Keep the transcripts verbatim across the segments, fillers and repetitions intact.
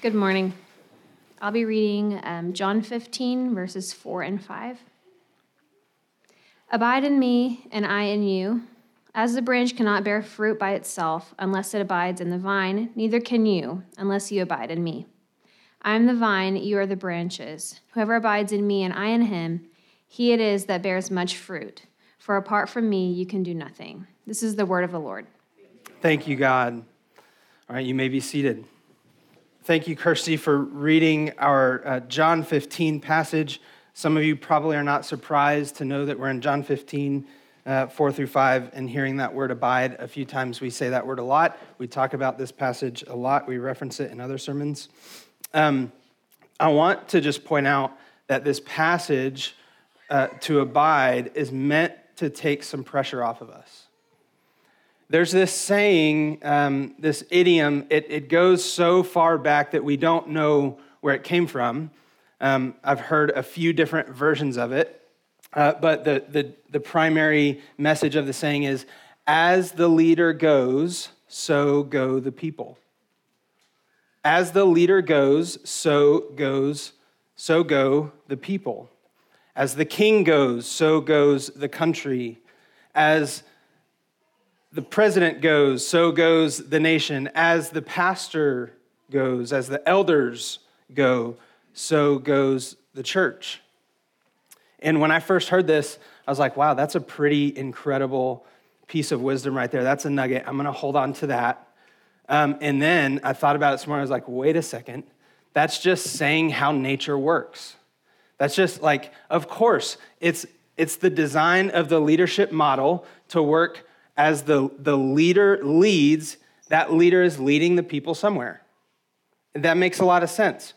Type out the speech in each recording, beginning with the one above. Good morning. I'll be reading um, John fifteen, verses four and five. Abide in me, and I in you. As the branch cannot bear fruit by itself unless it abides in the vine, neither can you unless you abide in me. I am the vine, you are the branches. Whoever abides in me and I in him, he it is that bears much fruit. For apart from me, you can do nothing. This is the word of the Lord. Thank you, God. All right, you may be seated. Thank you, Kirsty, for reading our uh, John fifteen passage. Some of you probably are not surprised to know that we're in John fifteen, uh, four through five, and hearing that word abide a few times. We say that word a lot. We talk about this passage a lot. We reference it in other sermons. Um, I want to just point out that this passage, uh, to abide, is meant to take some pressure off of us. There's this saying, um, this idiom, it, it goes so far back that we don't know where it came from. Um, I've heard a few different versions of it, uh, but the, the, the primary message of the saying is, as the leader goes, so go the people. As the leader goes, so goes, so go the people. As the king goes, so goes the country. As the president goes, so goes the nation. As the pastor goes, as the elders go, so goes the church. And when I first heard this, I was like, wow, that's a pretty incredible piece of wisdom right there. That's a nugget. I'm going to hold on to that. Um, and then I thought about it some more. I was like, wait a second. That's just saying how nature works. That's just like, of course, it's it's the design of the leadership model to work as the, the leader leads. That leader is leading the people somewhere. And that makes a lot of sense.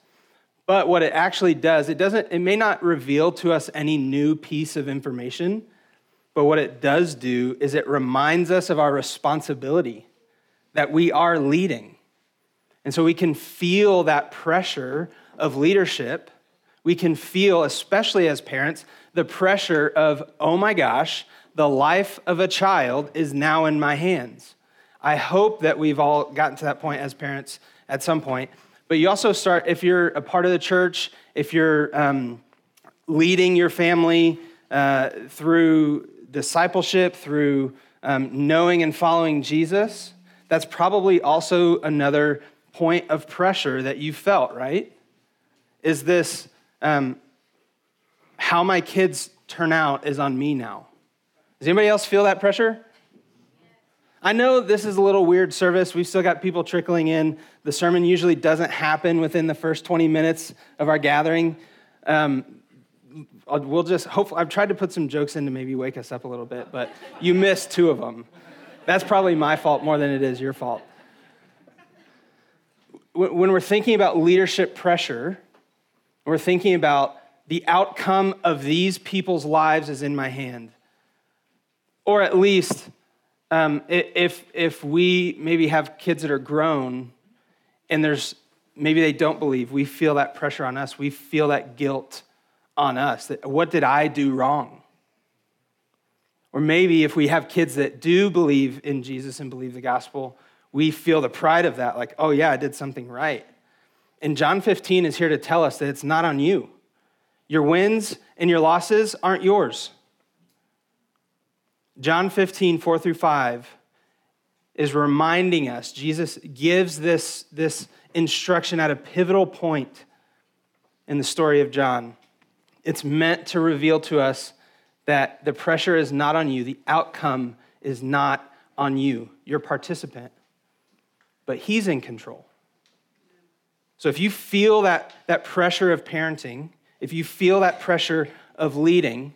But what it actually does, it doesn't. It may not reveal to us any new piece of information, but what it does do is it reminds us of our responsibility that we are leading. And so we can feel that pressure of leadership. We can feel, especially as parents, the pressure of, oh my gosh, the life of a child is now in my hands. I hope that we've all gotten to that point as parents at some point. But you also start, if you're a part of the church, if you're um, leading your family uh, through discipleship, through um, knowing and following Jesus, that's probably also another point of pressure that you felt, right? Is this, um, how my kids turn out is on me now. Does anybody else feel that pressure? I know this is a little weird service. We've still got people trickling in. The sermon usually doesn't happen within the first twenty minutes of our gathering. Um, we'll just, hopefully, I've tried to put some jokes in to maybe wake us up a little bit, but you missed two of them. That's probably my fault more than it is your fault. When we're thinking about leadership pressure, we're thinking about the outcome of these people's lives is in my hand. Or at least, um, if if we maybe have kids that are grown and there's maybe they don't believe, we feel that pressure on us. We feel that guilt on us. That, what did I do wrong? Or maybe if we have kids that do believe in Jesus and believe the gospel, we feel the pride of that, like, oh yeah, I did something right. And John fifteen is here to tell us that it's not on you. Your wins and your losses aren't yours. John fifteen, four through five is reminding us, Jesus gives this, this instruction at a pivotal point in the story of John. It's meant to reveal to us that the pressure is not on you, the outcome is not on you. You're a participant, but he's in control. So if you feel that, that pressure of parenting, if you feel that pressure of leading,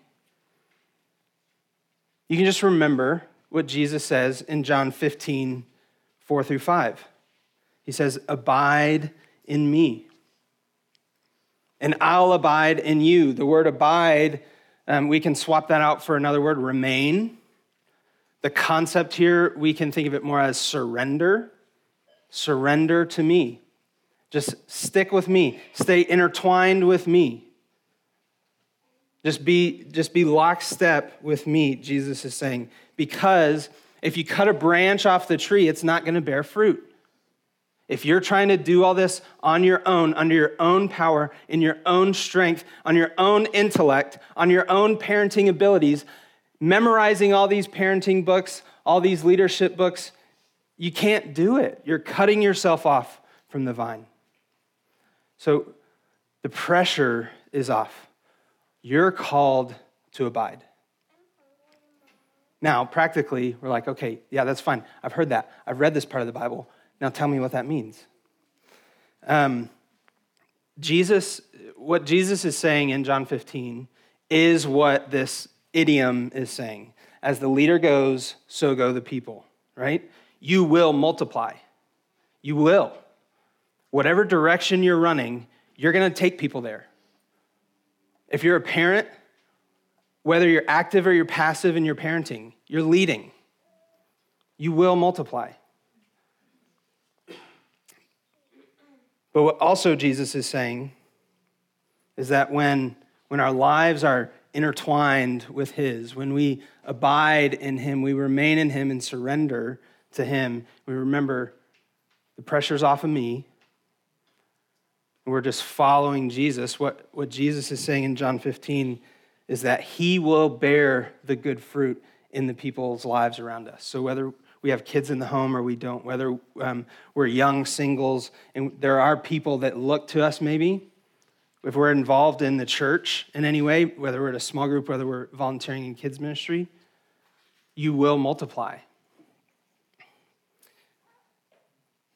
you can just remember what Jesus says in John fifteen, four through five. He says, abide in me, and I'll abide in you. The word abide, Um, we can swap that out for another word, remain. The concept here, we can think of it more as surrender. Surrender to me. Just stick with me. Stay intertwined with me. Just be, just be lockstep with me, Jesus is saying. Because if you cut a branch off the tree, it's not going to bear fruit. If you're trying to do all this on your own, under your own power, in your own strength, on your own intellect, on your own parenting abilities, memorizing all these parenting books, all these leadership books, you can't do it. You're cutting yourself off from the vine. So the pressure is off. You're called to abide. Now, practically, we're like, okay, yeah, that's fine. I've heard that. I've read this part of the Bible. Now tell me what that means. Um, Jesus, what Jesus is saying in John fifteen is what this idiom is saying. As the leader goes, so go the people, right? You will multiply. You will. Whatever direction you're running, you're going to take people there. If you're a parent, whether you're active or you're passive in your parenting, you're leading. You will multiply. But what also Jesus is saying is that when, when our lives are intertwined with his, when we abide in him, we remain in him and surrender to him, we remember the pressure's off of me, and we're just following Jesus. What, what Jesus is saying in John fifteen is that he will bear the good fruit in the people's lives around us. So whether we have kids in the home or we don't, whether um, we're young singles, and there are people that look to us maybe, if we're involved in the church in any way, whether we're at a small group, whether we're volunteering in kids ministry, you will multiply.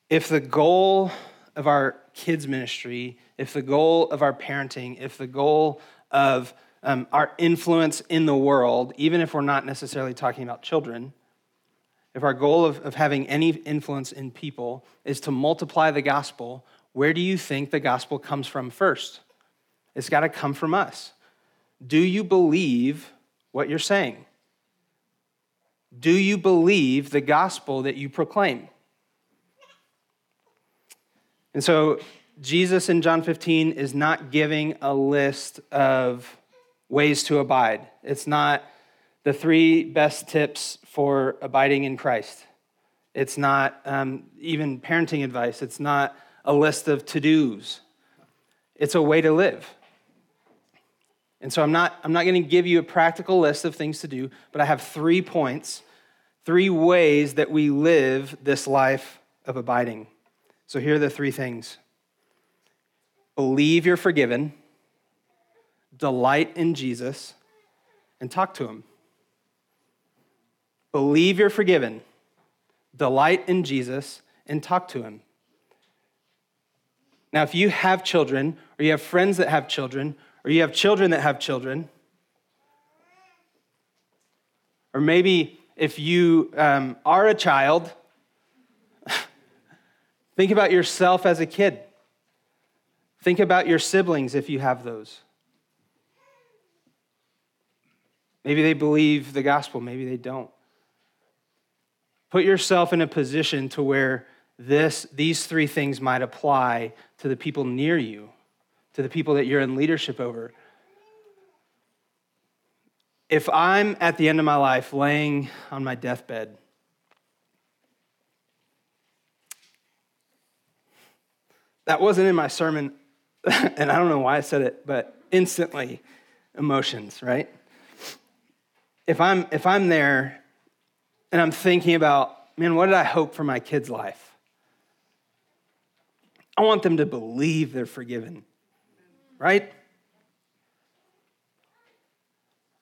If the goal of our kids ministry, if the goal of our parenting, if the goal of um, our influence in the world, even if we're not necessarily talking about children, if our goal of, of having any influence in people is to multiply the gospel, where do you think the gospel comes from first? It's got to come from us. Do you believe what you're saying? Do you believe the gospel that you proclaim? And so Jesus in John fifteen is not giving a list of ways to abide. It's not the three best tips for abiding in Christ. It's not um, even parenting advice. It's not a list of to-dos. It's a way to live. And so I'm not, I'm not going to give you a practical list of things to do, but I have three points, three ways that we live this life of abiding. So here are the three things. Believe you're forgiven, delight in Jesus, and talk to him. Believe you're forgiven, delight in Jesus, and talk to him. Now, if you have children, or you have friends that have children, or you have children that have children, or maybe if you um, are a child, think about yourself as a kid. Think about your siblings if you have those. Maybe they believe the gospel, maybe they don't. Put yourself in a position to where this, these three things might apply to the people near you, to the people that you're in leadership over. If I'm at the end of my life laying on my deathbed, that wasn't in my sermon, and I don't know why I said it, but instantly, emotions, right? If I'm if I'm there and I'm thinking about, man, what did I hope for my kids' life? I want them to believe they're forgiven, right?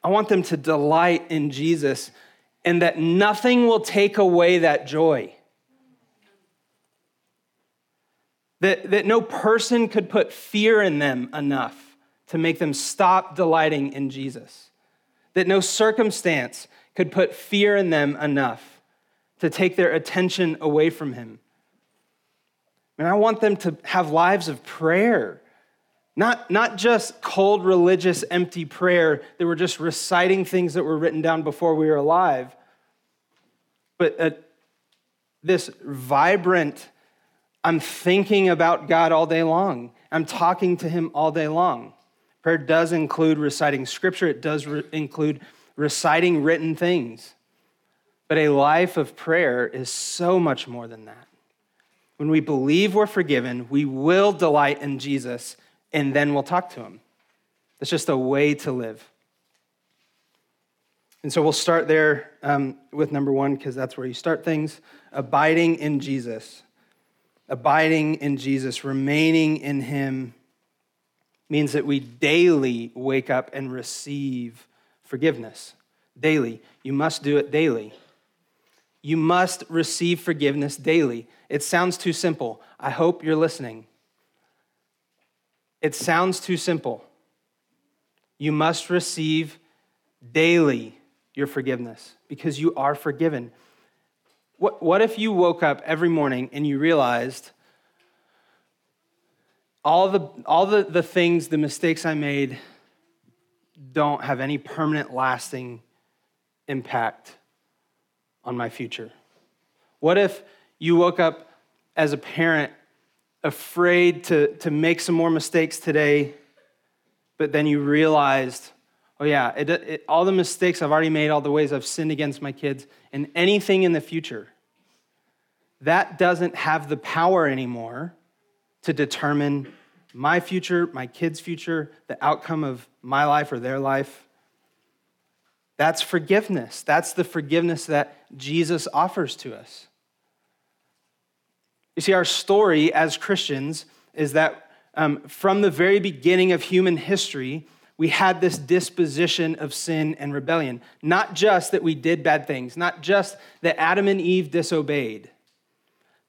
I want them to delight in Jesus and that nothing will take away that joy. That, that no person could put fear in them enough to make them stop delighting in Jesus. That no circumstance could put fear in them enough to take their attention away from him. And I want them to have lives of prayer, not, not just cold, religious, empty prayer that we're just reciting things that were written down before we were alive, but a, this vibrant, I'm thinking about God all day long. I'm talking to him all day long. Prayer does include reciting scripture. It does re- include reciting written things. But a life of prayer is so much more than that. when we believe we're forgiven, we will delight in Jesus, and then we'll talk to him. That's just a way to live. And so we'll start there um, with number one, because that's where you start things. Abiding in Jesus. Abiding in Jesus, remaining in him, means that we daily wake up and receive forgiveness. Daily. You must do it daily. You must receive forgiveness daily. It sounds too simple. I hope you're listening. It sounds too simple. You must receive daily your forgiveness because you are forgiven. What, what if you woke up every morning and you realized all the all the, the things, the mistakes I made don't have any permanent lasting impact on my future? What if you woke up as a parent afraid to, to make some more mistakes today, but then you realized, oh yeah, it, it, all the mistakes I've already made, all the ways I've sinned against my kids, and anything in the future, that doesn't have the power anymore to determine my future, my kids' future, the outcome of my life or their life. That's forgiveness. That's the forgiveness that Jesus offers to us. You see, our story as Christians is that um, from the very beginning of human history, we had this disposition of sin and rebellion. Not just that we did bad things, not just that Adam and Eve disobeyed,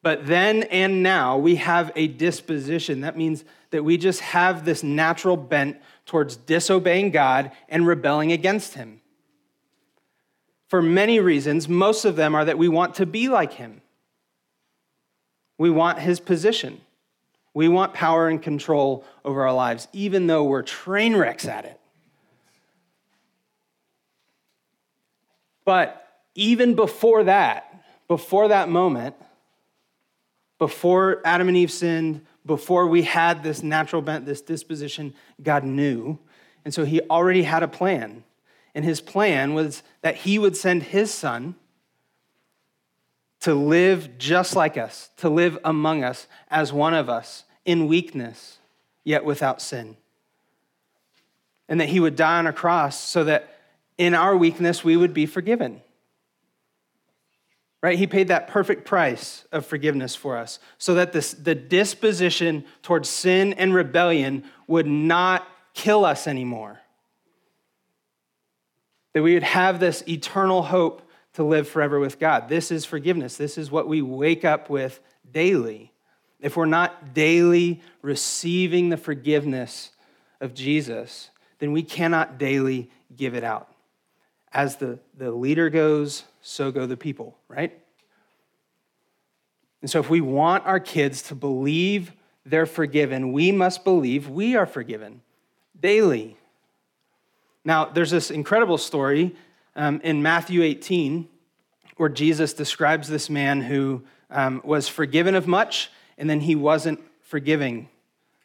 but then and now we have a disposition. That means that we just have this natural bent towards disobeying God and rebelling against him. For many reasons, most of them are that we want to be like him. We want his position. We want power and control over our lives, even though we're train wrecks at it. But even before that, before that moment, before Adam and Eve sinned, before we had this natural bent, this disposition, God knew. And so he already had a plan. And his plan was that he would send his son to live just like us, to live among us as one of us, in weakness, yet without sin. And that he would die on a cross so that in our weakness, we would be forgiven. Right? He paid that perfect price of forgiveness for us so that this, the disposition towards sin and rebellion would not kill us anymore. That we would have this eternal hope to live forever with God. This is forgiveness. This is what we wake up with daily. If we're not daily receiving the forgiveness of Jesus, then we cannot daily give it out. As the, the leader goes, so go the people, right? And so if we want our kids to believe they're forgiven, we must believe we are forgiven daily. Now, there's this incredible story um, in Matthew eighteen where Jesus describes this man who um, was forgiven of much, and then he wasn't forgiving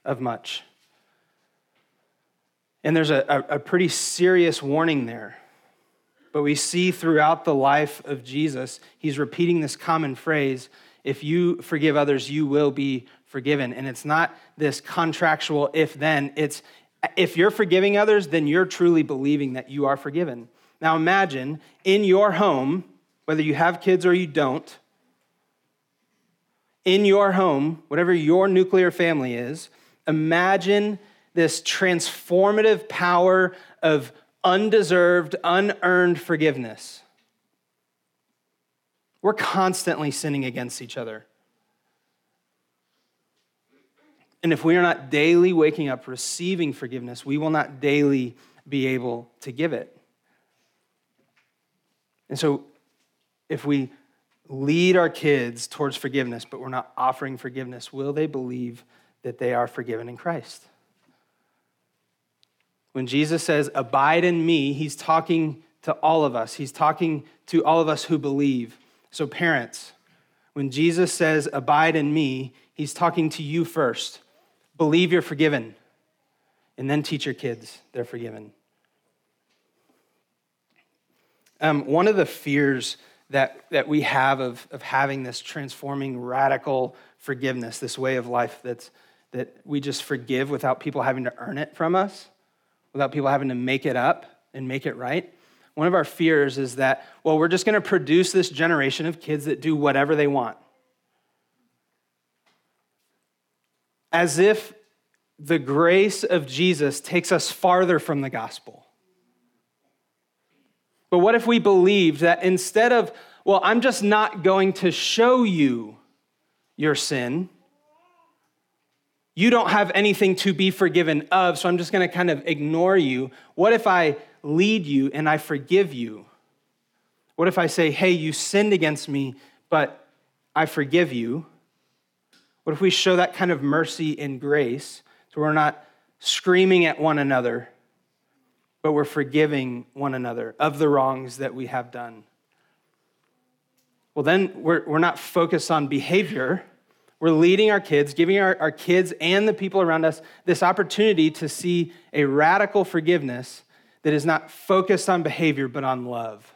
of much. And there's a, a, a pretty serious warning there. But we see throughout the life of Jesus, he's repeating this common phrase, if you forgive others, you will be forgiven. And it's not this contractual if-then. It's if you're forgiving others, then you're truly believing that you are forgiven. Now imagine in your home, whether you have kids or you don't, in your home, whatever your nuclear family is, imagine this transformative power of undeserved, unearned forgiveness. We're constantly sinning against each other. And if we are not daily waking up receiving forgiveness, we will not daily be able to give it. And so if we lead our kids towards forgiveness, but we're not offering forgiveness, will they believe that they are forgiven in Christ? When Jesus says, abide in me, he's talking to all of us. He's talking to all of us who believe. So parents, when Jesus says, abide in me, he's talking to you first. Believe you're forgiven, and then teach your kids they're forgiven. Um, one of the fears that, that we have of, of having this transforming, radical forgiveness, this way of life that's that we just forgive without people having to earn it from us, without people having to make it up and make it right. One of our fears is that, well, we're just going to produce this generation of kids that do whatever they want. As if the grace of Jesus takes us farther from the gospel. But what if we believed that instead of, well, I'm just not going to show you your sin, you don't have anything to be forgiven of, so I'm just going to kind of ignore you. What if I lead you and I forgive you? What if I say, hey, you sinned against me, but I forgive you? What if we show that kind of mercy and grace so we're not screaming at one another, but we're forgiving one another of the wrongs that we have done? Well, then we're, we're not focused on behavior. We're leading our kids, giving our, our kids and the people around us this opportunity to see a radical forgiveness that is not focused on behavior, but on love.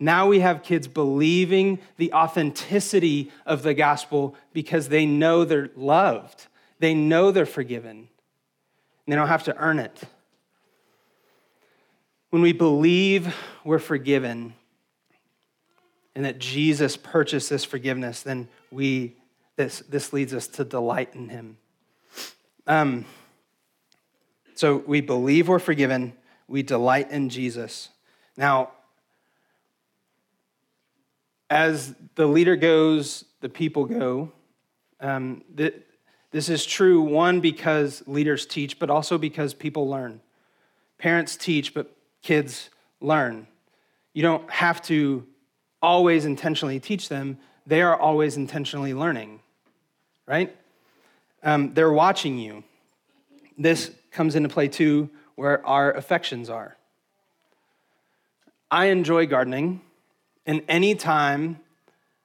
Now we have kids believing the authenticity of the gospel because they know they're loved. They know they're forgiven. They don't have to earn it. When we believe we're forgiven and that Jesus purchased this forgiveness, then we This this leads us to delight in him. Um, so we believe we're forgiven. We delight in Jesus. Now, as the leader goes, the people go. Um, th- this is true, one, because leaders teach, but also because people learn. Parents teach, but kids learn. You don't have to always intentionally teach them. They are always intentionally learning. Right? Um, they're watching you. This comes into play too, where our affections are. I enjoy gardening, and any time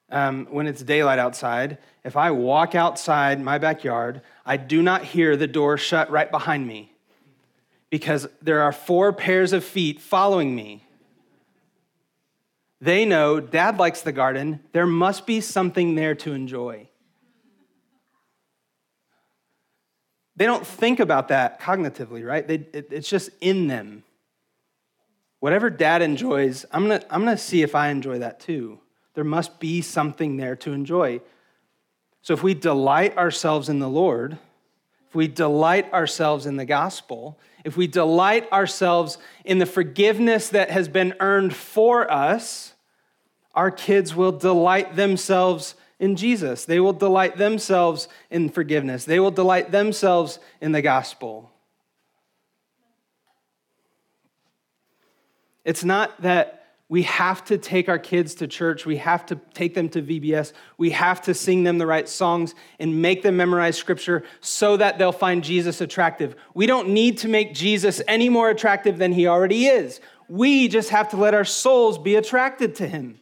um, when it's daylight outside, if I walk outside my backyard, I do not hear the door shut right behind me because there are four pairs of feet following me. They know Dad likes the garden. There must be something there to enjoy. They don't think about that cognitively, right? They, it, it's just in them. Whatever Dad enjoys, I'm gonna, I'm gonna see if I enjoy that too. There must be something there to enjoy. So if we delight ourselves in the Lord, if we delight ourselves in the gospel, if we delight ourselves in the forgiveness that has been earned for us, our kids will delight themselves in Jesus. They will delight themselves in forgiveness. They will delight themselves in the gospel. It's not that we have to take our kids to church. We have to take them to V B S. We have to sing them the right songs and make them memorize scripture so that they'll find Jesus attractive. We don't need to make Jesus any more attractive than he already is. We just have to let our souls be attracted to him.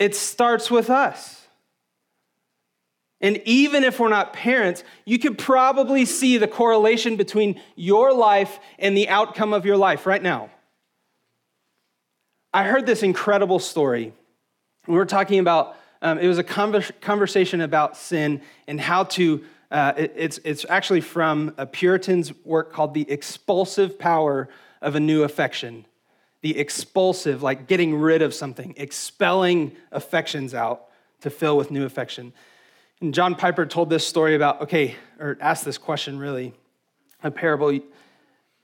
It starts with us. And even if we're not parents, you could probably see the correlation between your life and the outcome of your life right now. I heard this incredible story. We were talking about, um, it was a conver- conversation about sin and how to, uh, it, it's, it's actually from a Puritan's work called The Expulsive Power of a New Affection. The expulsive, like getting rid of something, expelling affections out to fill with new affection. And John Piper told this story about, okay, or asked this question really, a parable.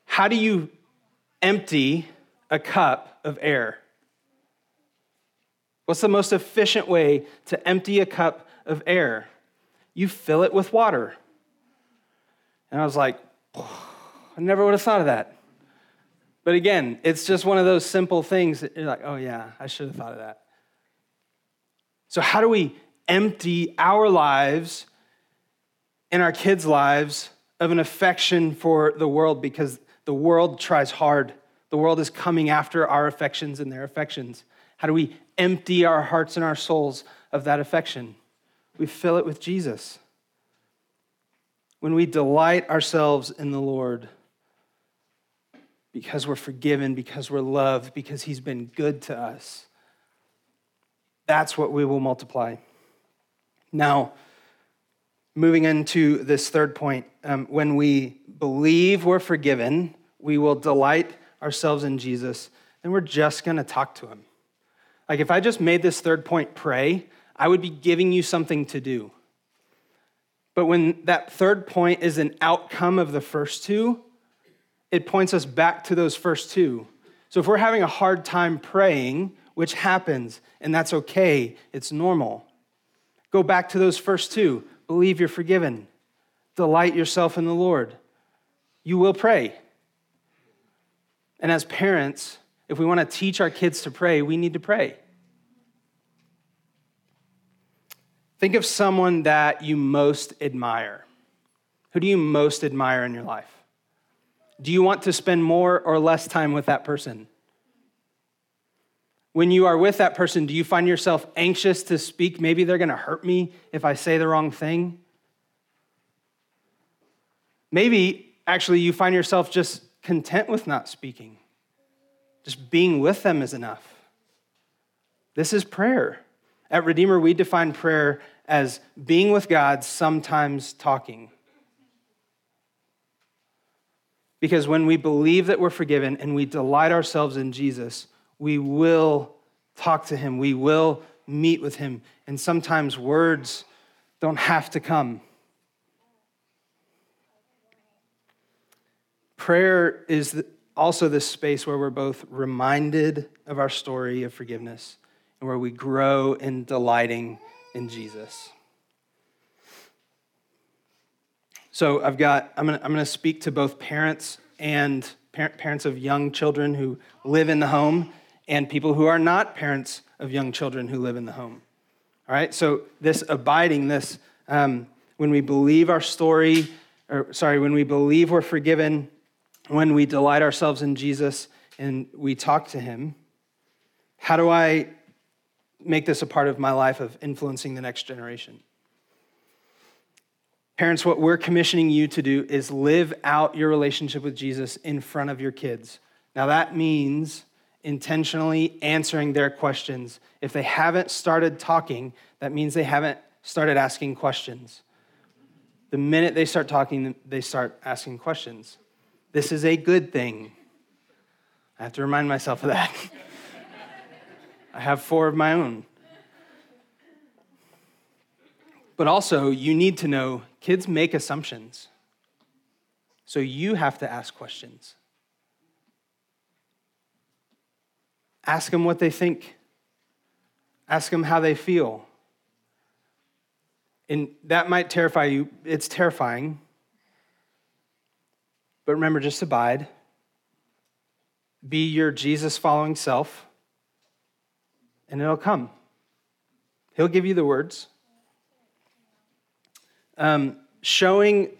How do you empty a cup of air? What's the most efficient way to empty a cup of air? You fill it with water. And I was like, oh, I never would have thought of that. But again, it's just one of those simple things that you're like, oh yeah, I should have thought of that. So how do we empty our lives and our kids' lives of an affection for the world? Because the world tries hard. The world is coming after our affections and their affections. How do we empty our hearts and our souls of that affection? We fill it with Jesus. When we delight ourselves in the Lord, because we're forgiven, because we're loved, because he's been good to us. That's what we will multiply. Now, moving into this third point, um, when we believe we're forgiven, we will delight ourselves in Jesus, and we're just going to talk to him. Like if I just made this third point pray, I would be giving you something to do. But when that third point is an outcome of the first two, it points us back to those first two. So if we're having a hard time praying, which happens, and that's okay, it's normal, go back to those first two. Believe you're forgiven. Delight yourself in the Lord. You will pray. And as parents, if we want to teach our kids to pray, we need to pray. Think of someone that you most admire. Who do you most admire in your life? Do you want to spend more or less time with that person? When you are with that person, do you find yourself anxious to speak? Maybe they're going to hurt me if I say the wrong thing. Maybe, actually, you find yourself just content with not speaking. Just being with them is enough. This is prayer. At Redeemer, we define prayer as being with God, sometimes talking. Because when we believe that we're forgiven and we delight ourselves in Jesus, we will talk to him. We will meet with him. And sometimes words don't have to come. Prayer is also this space where we're both reminded of our story of forgiveness and where we grow in delighting in Jesus. So I've got, I'm gonna, I'm gonna speak to both parents and par- parents of young children who live in the home and people who are not parents of young children who live in the home. All right, so this abiding, this, um, when we believe our story, or sorry, when we believe we're forgiven, when we delight ourselves in Jesus and we talk to him, how do I make this a part of my life of influencing the next generation? Parents, what we're commissioning you to do is live out your relationship with Jesus in front of your kids. Now that means intentionally answering their questions. If they haven't started talking, that means they haven't started asking questions. The minute they start talking, they start asking questions. This is a good thing. I have to remind myself of that. I have four of my own. But also, you need to know kids make assumptions. So you have to ask questions. Ask them what they think. Ask them how they feel. And that might terrify you. It's terrifying. But remember, just abide. Be your Jesus-following self, and it'll come. He'll give you the words. Um, showing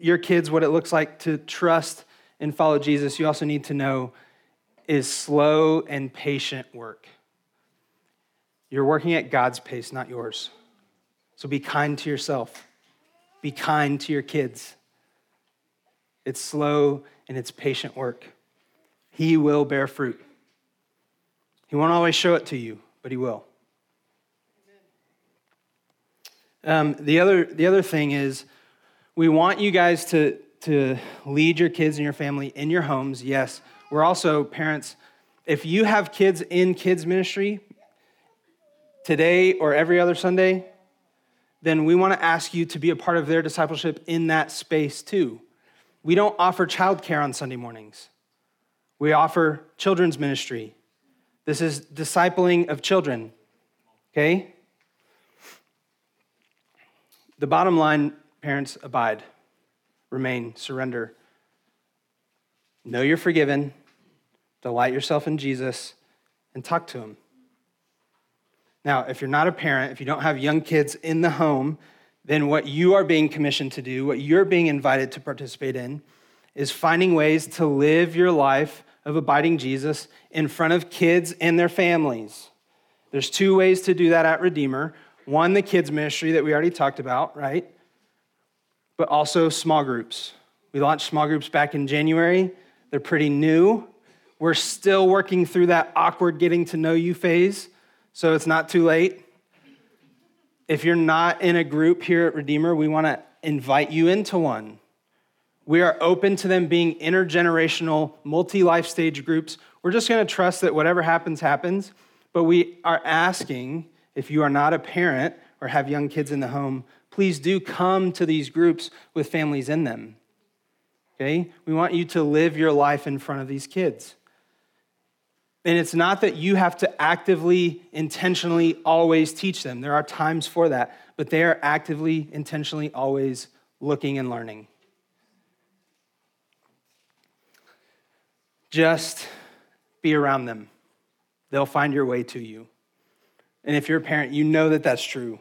your kids what it looks like to trust and follow Jesus, you also need to know, is slow and patient work. You're working at God's pace, not yours. So be kind to yourself. Be kind to your kids. It's slow and it's patient work. He will bear fruit. He won't always show it to you, but he will. Um, the other the other thing is we want you guys to, to lead your kids and your family in your homes. Yes, we're also parents. If you have kids in kids ministry today or every other Sunday, then we want to ask you to be a part of their discipleship in that space too. We don't offer childcare on Sunday mornings. We offer children's ministry. This is discipling of children, okay? The bottom line, parents, abide, remain, surrender. Know you're forgiven, delight yourself in Jesus, and talk to him. Now, if you're not a parent, if you don't have young kids in the home, then what you are being commissioned to do, what you're being invited to participate in, is finding ways to live your life of abiding Jesus in front of kids and their families. There's two ways to do that at Redeemer. One, the kids ministry that we already talked about, right? But also small groups. We launched small groups back in January. They're pretty new. We're still working through that awkward getting to know you phase. so it's not too late. If you're not in a group here at Redeemer, we want to invite you into one. We are open to them being intergenerational, multi-life stage groups. We're just going to trust that whatever happens, happens. But we are asking, if you are not a parent or have young kids in the home, please do come to these groups with families in them, okay? We want you to live your life in front of these kids. And it's not that you have to actively, intentionally, always teach them. There are times for that, but they are actively, intentionally, always looking and learning. Just be around them. They'll find your way to you. And if you're a parent, you know that that's true.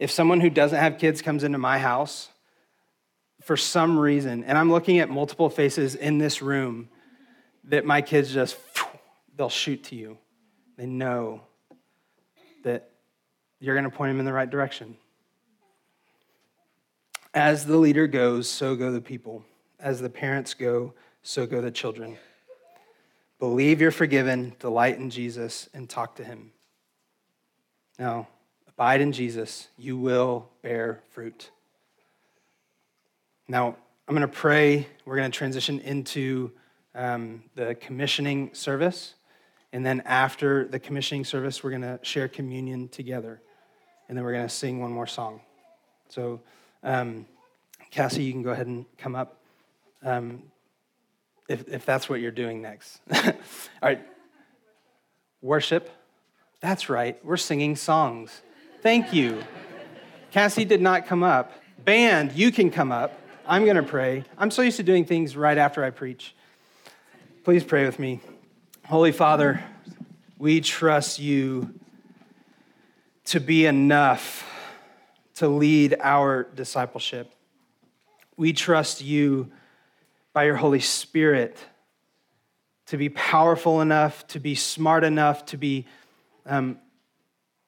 If someone who doesn't have kids comes into my house for some reason, and I'm looking at multiple faces in this room, that my kids just, they'll shoot to you. They know that you're going to point them in the right direction. As the leader goes, so go the people. As the parents go, so go the children. Believe you're forgiven, delight in Jesus, and talk to him. Now, abide in Jesus. You will bear fruit. Now, I'm going to pray. We're going to transition into um, the commissioning service. And then after the commissioning service, we're going to share communion together. And then we're going to sing one more song. So, um, Cassie, you can go ahead and come up. Um If if that's what you're doing next. All right. Worship. That's right. We're singing songs. Thank you. Cassie did not come up. Band, you can come up. I'm going to pray. I'm so used to doing things right after I preach. Please pray with me. Holy Father, we trust you to be enough to lead our discipleship. We trust you by your Holy Spirit, to be powerful enough, to be smart enough, to be um,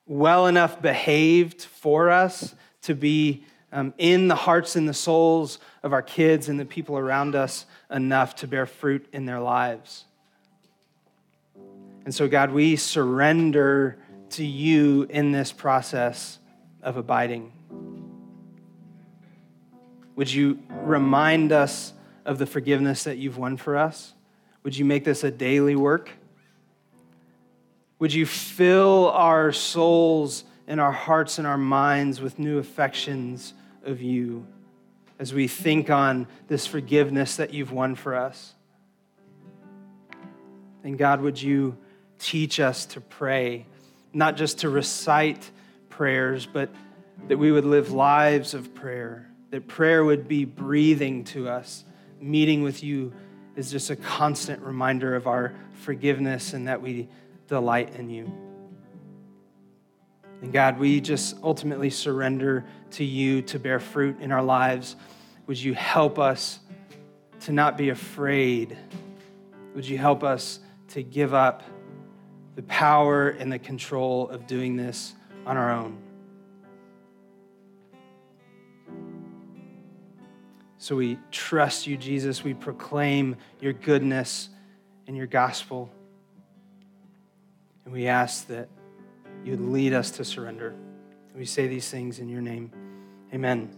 well enough behaved for us, to be um, in the hearts and the souls of our kids and the people around us enough to bear fruit in their lives. And so, God, we surrender to you in this process of abiding. Would you remind us of the forgiveness that you've won for us? Would you make this a daily work? Would you fill our souls and our hearts and our minds with new affections of you as we think on this forgiveness that you've won for us? And God, would you teach us to pray, not just to recite prayers, but that we would live lives of prayer, that prayer would be breathing to us. Meeting with you is just a constant reminder of our forgiveness and that we delight in you. And God, we just ultimately surrender to you to bear fruit in our lives. Would you help us to not be afraid? Would you help us to give up the power and the control of doing this on our own? So we trust you, Jesus. We proclaim your goodness and your gospel. And we ask that you'd lead us to surrender. We say these things in your name. Amen.